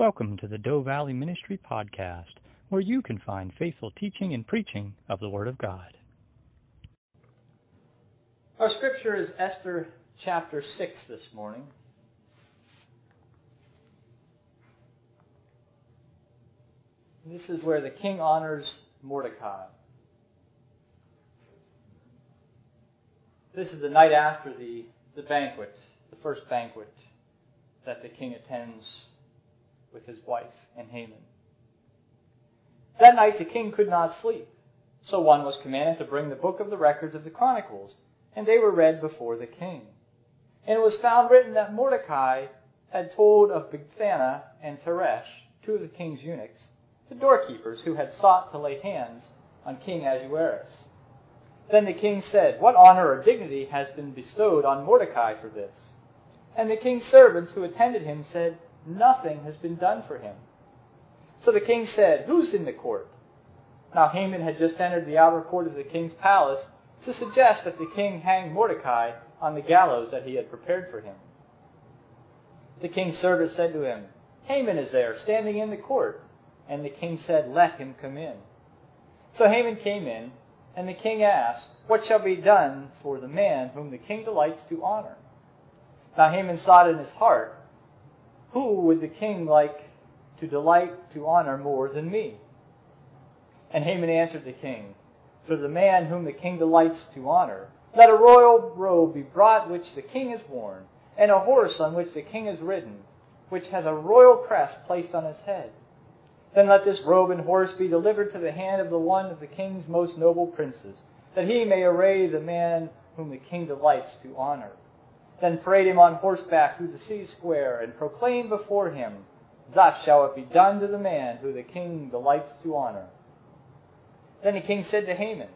Welcome to the Doe Valley Ministry podcast, where you can find faithful teaching and preaching of the Word of God. Our scripture is Esther chapter 6 this morning. This is where the king honors Mordecai. This is the night after the banquet, the first banquet that the king attends with his wife and Haman. That night the king could not sleep, so one was commanded to bring the book of the records of the Chronicles, and they were read before the king. And it was found written that Mordecai had told of Bigthana and Teresh, two of the king's eunuchs, the doorkeepers who had sought to lay hands on King Ahasuerus. Then the king said, "What honor or dignity has been bestowed on Mordecai for this?" And the king's servants who attended him said, "Nothing has been done for him." So the king said, "Who's in the court?" Now Haman had just entered the outer court of the king's palace to suggest that the king hang Mordecai on the gallows that he had prepared for him. The king's servant said to him, "Haman is there, standing in the court." And the king said, "Let him come in." So Haman came in, and the king asked, "What shall be done for the man whom the king delights to honor?" Now Haman thought in his heart, "Who would the king like to delight to honor more than me?" And Haman answered the king, "For the man whom the king delights to honor, let a royal robe be brought which the king has worn, and a horse on which the king is ridden, which has a royal crest placed on his head. Then let this robe and horse be delivered to the hand of the one of the king's most noble princes, that he may array the man whom the king delights to honor. Then parade him on horseback through the city square, and proclaim before him, 'Thus shall it be done to the man who the king delights to honor.'" Then the king said to Haman,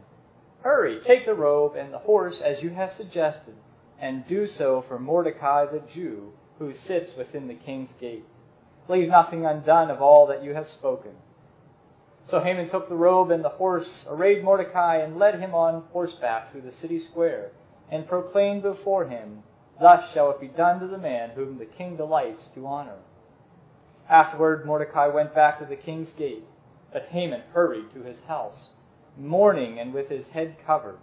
"Hurry, take the robe and the horse as you have suggested, and do so for Mordecai the Jew, who sits within the king's gate. Leave nothing undone of all that you have spoken." So Haman took the robe and the horse, arrayed Mordecai, and led him on horseback through the city square, and proclaimed before him, "Thus shall it be done to the man whom the king delights to honor." Afterward Mordecai went back to the king's gate, but Haman hurried to his house, mourning and with his head covered.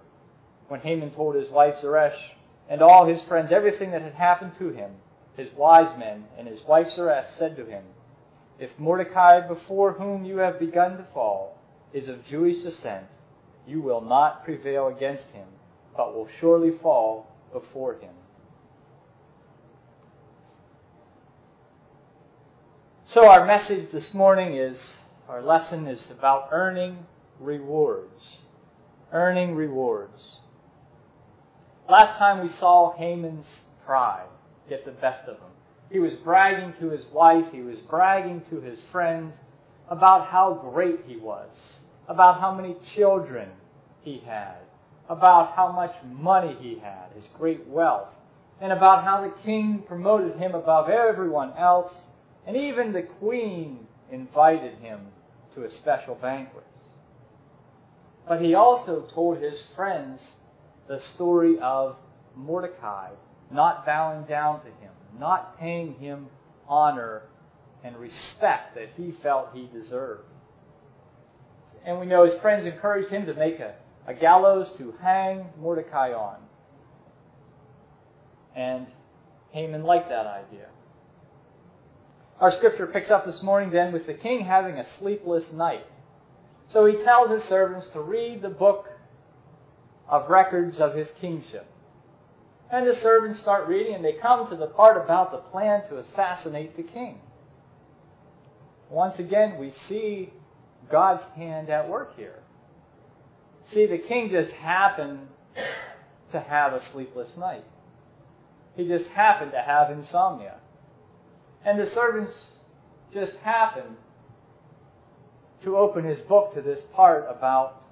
When Haman told his wife Zeresh and all his friends everything that had happened to him, his wise men and his wife Zeresh said to him, "If Mordecai, before whom you have begun to fall, is of Jewish descent, you will not prevail against him, but will surely fall before him." So our message this morning is, our lesson is about earning rewards. Earning rewards. Last time we saw Haman's pride get the best of him. He was bragging to his wife, he was bragging to his friends about how great he was, about how many children he had, about how much money he had, his great wealth, and about how the king promoted him above everyone else. And even the queen invited him to a special banquet. But he also told his friends the story of Mordecai not bowing down to him, not paying him honor and respect that he felt he deserved. And we know his friends encouraged him to make a gallows to hang Mordecai on. And Haman liked that idea. Our scripture picks up this morning then with the king having a sleepless night. So he tells his servants to read the book of records of his kingship. And the servants start reading, and they come to the part about the plan to assassinate the king. Once again, we see God's hand at work here. See, the king just happened to have a sleepless night. He just happened to have insomnia. And the servants just happened to open his book to this part about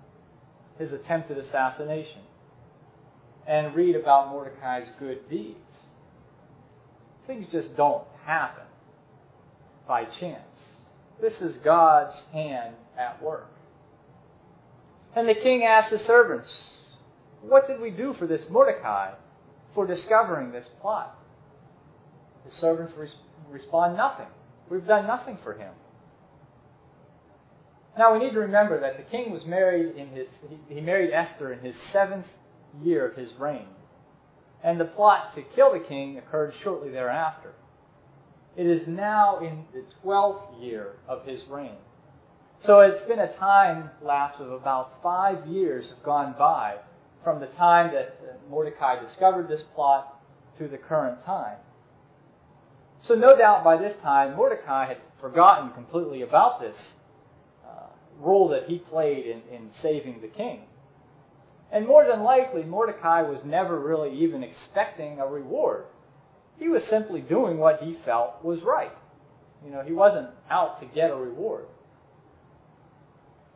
his attempted assassination and read about Mordecai's good deeds. Things just don't happen by chance. This is God's hand at work. And the king asked his servants, "What did we do for this Mordecai for discovering this plot?" The servants respond, "Nothing. We've done nothing for him. Now we need to remember that the king was married he married Esther in his 7th year of his reign. And the plot to kill the king occurred shortly thereafter. It is now in the 12th year of his reign. So it's been a time lapse of about 5 years have gone by from the time that Mordecai discovered this plot to the current time. So no doubt by this time Mordecai had forgotten completely about this role that he played in saving the king. And more than likely, Mordecai was never really even expecting a reward. He was simply doing what he felt was right. You know, he wasn't out to get a reward.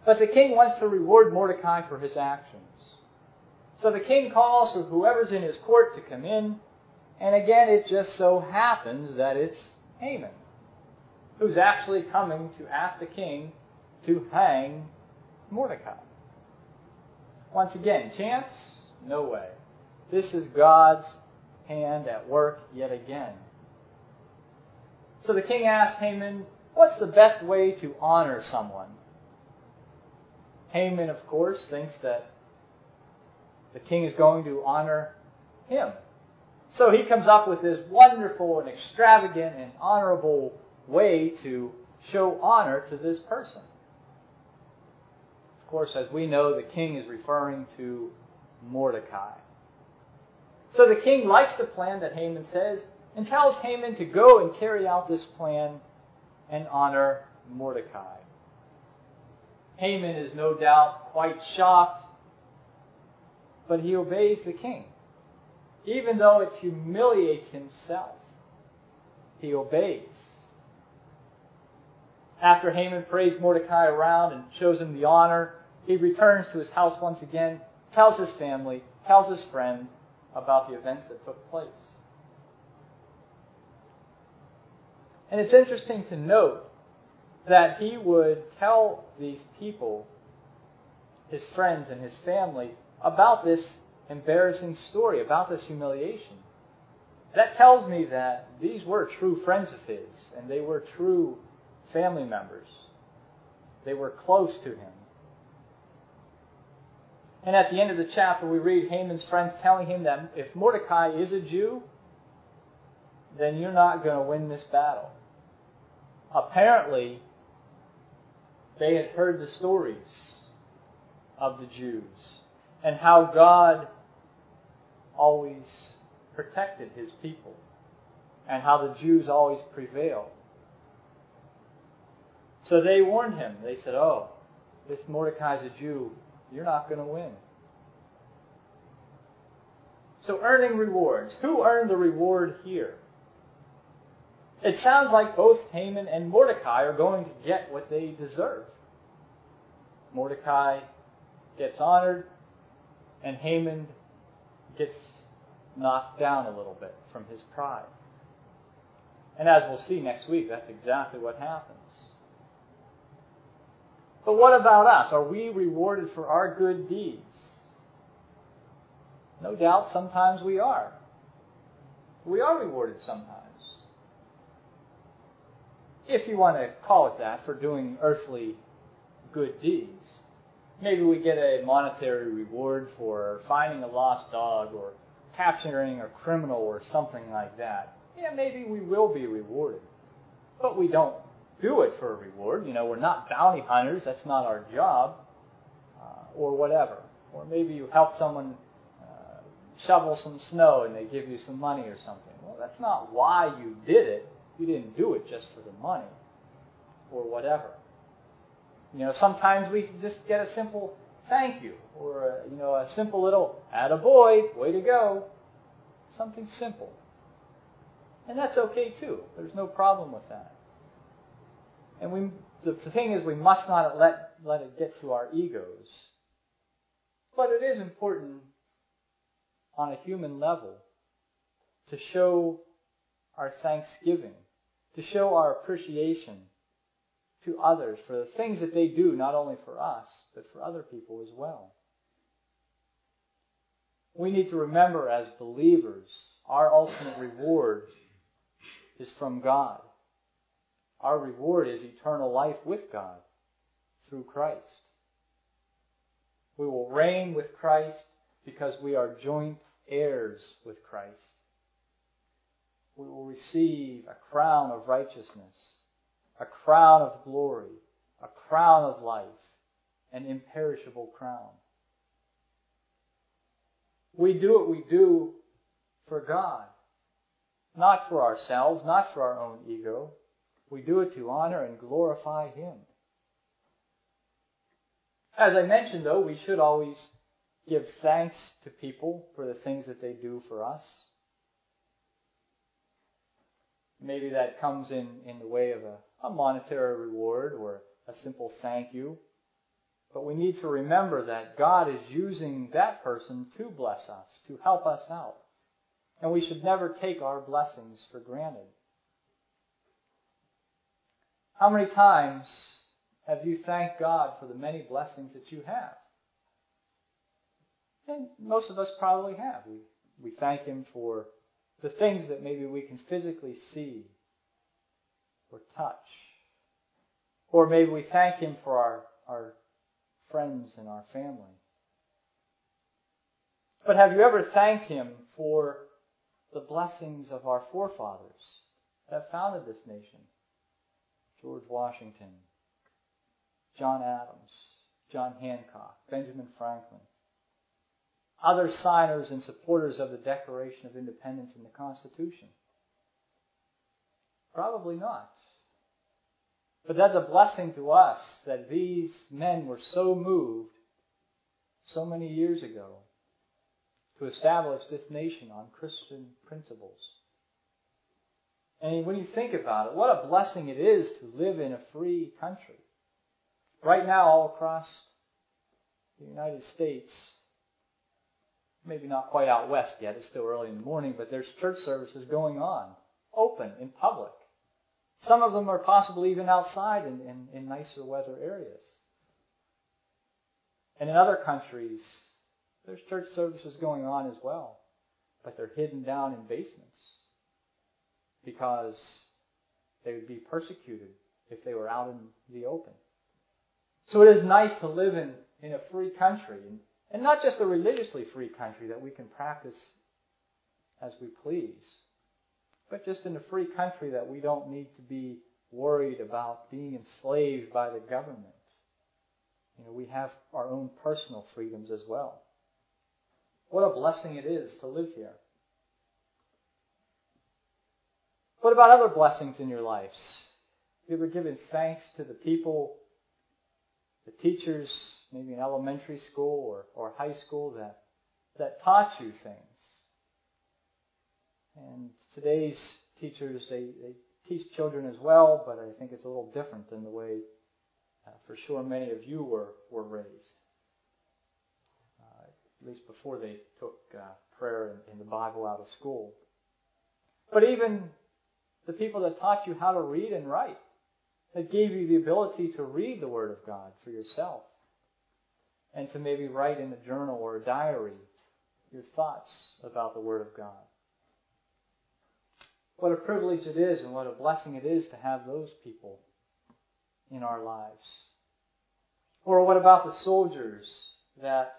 But the king wants to reward Mordecai for his actions. So the king calls for whoever's in his court to come in, and again, it just so happens that it's Haman, who's actually coming to ask the king to hang Mordecai. Once again, chance? No way. This is God's hand at work yet again. So the king asks Haman, what's the best way to honor someone? Haman, of course, thinks that the king is going to honor him. So he comes up with this wonderful and extravagant and honorable way to show honor to this person. Of course, as we know, the king is referring to Mordecai. So the king likes the plan that Haman says and tells Haman to go and carry out this plan and honor Mordecai. Haman is no doubt quite shocked, but he obeys the king. Even though it humiliates himself, he obeys. After Haman parades Mordecai around and shows him the honor, he returns to his house once again, tells his family, tells his friend about the events that took place. And it's interesting to note that he would tell these people, his friends and his family, about this embarrassing story, about this humiliation. That tells me that these were true friends of his, and they were true family members. They were close to him. And at the end of the chapter, we read Haman's friends telling him that if Mordecai is a Jew, then you're not going to win this battle. Apparently, they had heard the stories of the Jews and how God always protected his people and how the Jews always prevailed. So they warned him. They said, oh, this Mordecai's a Jew. You're not going to win. So earning rewards. Who earned the reward here? It sounds like both Haman and Mordecai are going to get what they deserve. Mordecai gets honored, and Haman gets knocked down a little bit from his pride. And as we'll see next week, that's exactly what happens. But what about us? Are we rewarded for our good deeds? No doubt sometimes we are. We are rewarded sometimes. If you want to call it that, for doing earthly good deeds. Maybe we get a monetary reward for finding a lost dog or capturing a criminal or something like that. Yeah, maybe we will be rewarded. But we don't do it for a reward. You know, we're not bounty hunters. That's not our job, or whatever. Or maybe you help someone shovel some snow and they give you some money or something. Well, that's not why you did it. You didn't do it just for the money or whatever. You know, sometimes we just get a simple thank you or a simple little attaboy, way to go, something simple. And that's okay too. There's no problem with that. And the thing is, we must not let it get to our egos. But it is important on a human level to show our thanksgiving, to show our appreciation to others for the things that they do, not only for us, but for other people as well. We need to remember as believers, our ultimate reward is from God. Our reward is eternal life with God through Christ. We will reign with Christ because we are joint heirs with Christ. We will receive a crown of righteousness, a crown of glory, a crown of life, an imperishable crown. We do what we do for God, not for ourselves, not for our own ego. We do it to honor and glorify Him. As I mentioned, though, we should always give thanks to people for the things that they do for us. Maybe that comes in the way of a monetary reward or a simple thank you. But we need to remember that God is using that person to bless us, to help us out. And we should never take our blessings for granted. How many times have you thanked God for the many blessings that you have? And most of us probably have. We thank Him for the things that maybe we can physically see or touch. Or maybe we thank Him for our friends and our family. But have you ever thanked Him for the blessings of our forefathers that founded this nation? George Washington, John Adams, John Hancock, Benjamin Franklin, other signers and supporters of the Declaration of Independence and the Constitution? Probably not. But that's a blessing to us that these men were so moved so many years ago to establish this nation on Christian principles. And when you think about it, what a blessing it is to live in a free country. Right now, all across the United States, maybe not quite out west yet, it's still early in the morning, but there's church services going on, open, in public. Some of them are possibly even outside in nicer weather areas. And in other countries, there's church services going on as well, but they're hidden down in basements because they would be persecuted if they were out in the open. So it is nice to live in a free country, and not just a religiously free country that we can practice as we please, but just in a free country that we don't need to be worried about being enslaved by the government. You know, we have our own personal freedoms as well. What a blessing it is to live here. What about other blessings in your lives? Have you ever given thanks to the people, the teachers, maybe in elementary school or high school that taught you things? And today's teachers, they teach children as well, but I think it's a little different than the way, for sure, many of you were raised. At least before they took prayer and the Bible out of school. But even the people that taught you how to read and write, that gave you the ability to read the Word of God for yourself and to maybe write in a journal or a diary your thoughts about the Word of God. What a privilege it is and what a blessing it is to have those people in our lives. Or what about the soldiers that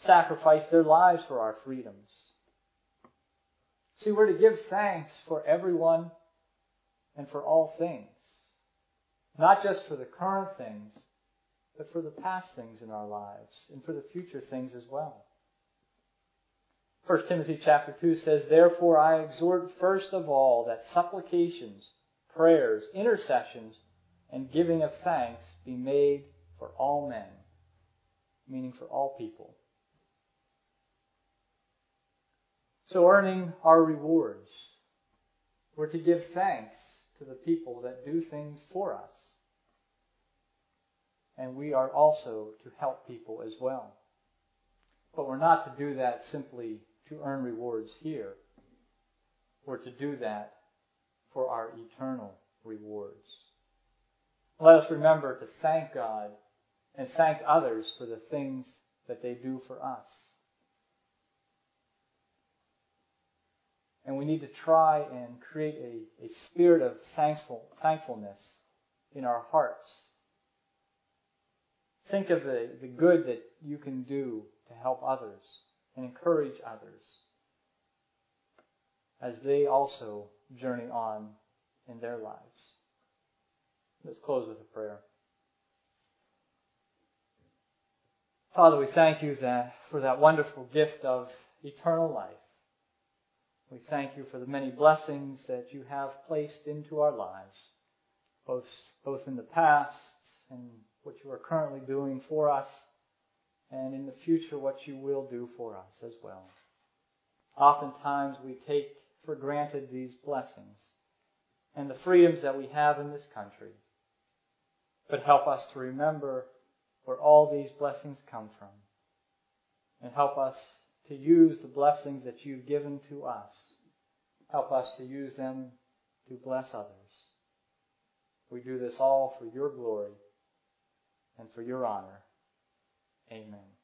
sacrifice their lives for our freedoms? See, we're to give thanks for everyone and for all things. Not just for the current things, but for the past things in our lives and for the future things as well. 1 Timothy chapter 2 says, "Therefore I exhort first of all that supplications, prayers, intercessions, and giving of thanks be made for all men," meaning for all people. So earning our rewards, we're to give thanks to the people that do things for us. And we are also to help people as well. But we're not to do that simply to earn rewards here. We're to do that for our eternal rewards. Let us remember to thank God and thank others for the things that they do for us. And we need to try and create a spirit of thankfulness in our hearts. Think of the good that you can do to help others and encourage others as they also journey on in their lives. Let's close with a prayer. Father, we thank you for that wonderful gift of eternal life. We thank you for the many blessings that you have placed into our lives, both in the past and what you are currently doing for us, and in the future what you will do for us as well. Oftentimes we take for granted these blessings and the freedoms that we have in this country. But help us to remember where all these blessings come from, and help us to use the blessings that you've given to us. Help us to use them to bless others. We do this all for your glory and for your honor. Amen.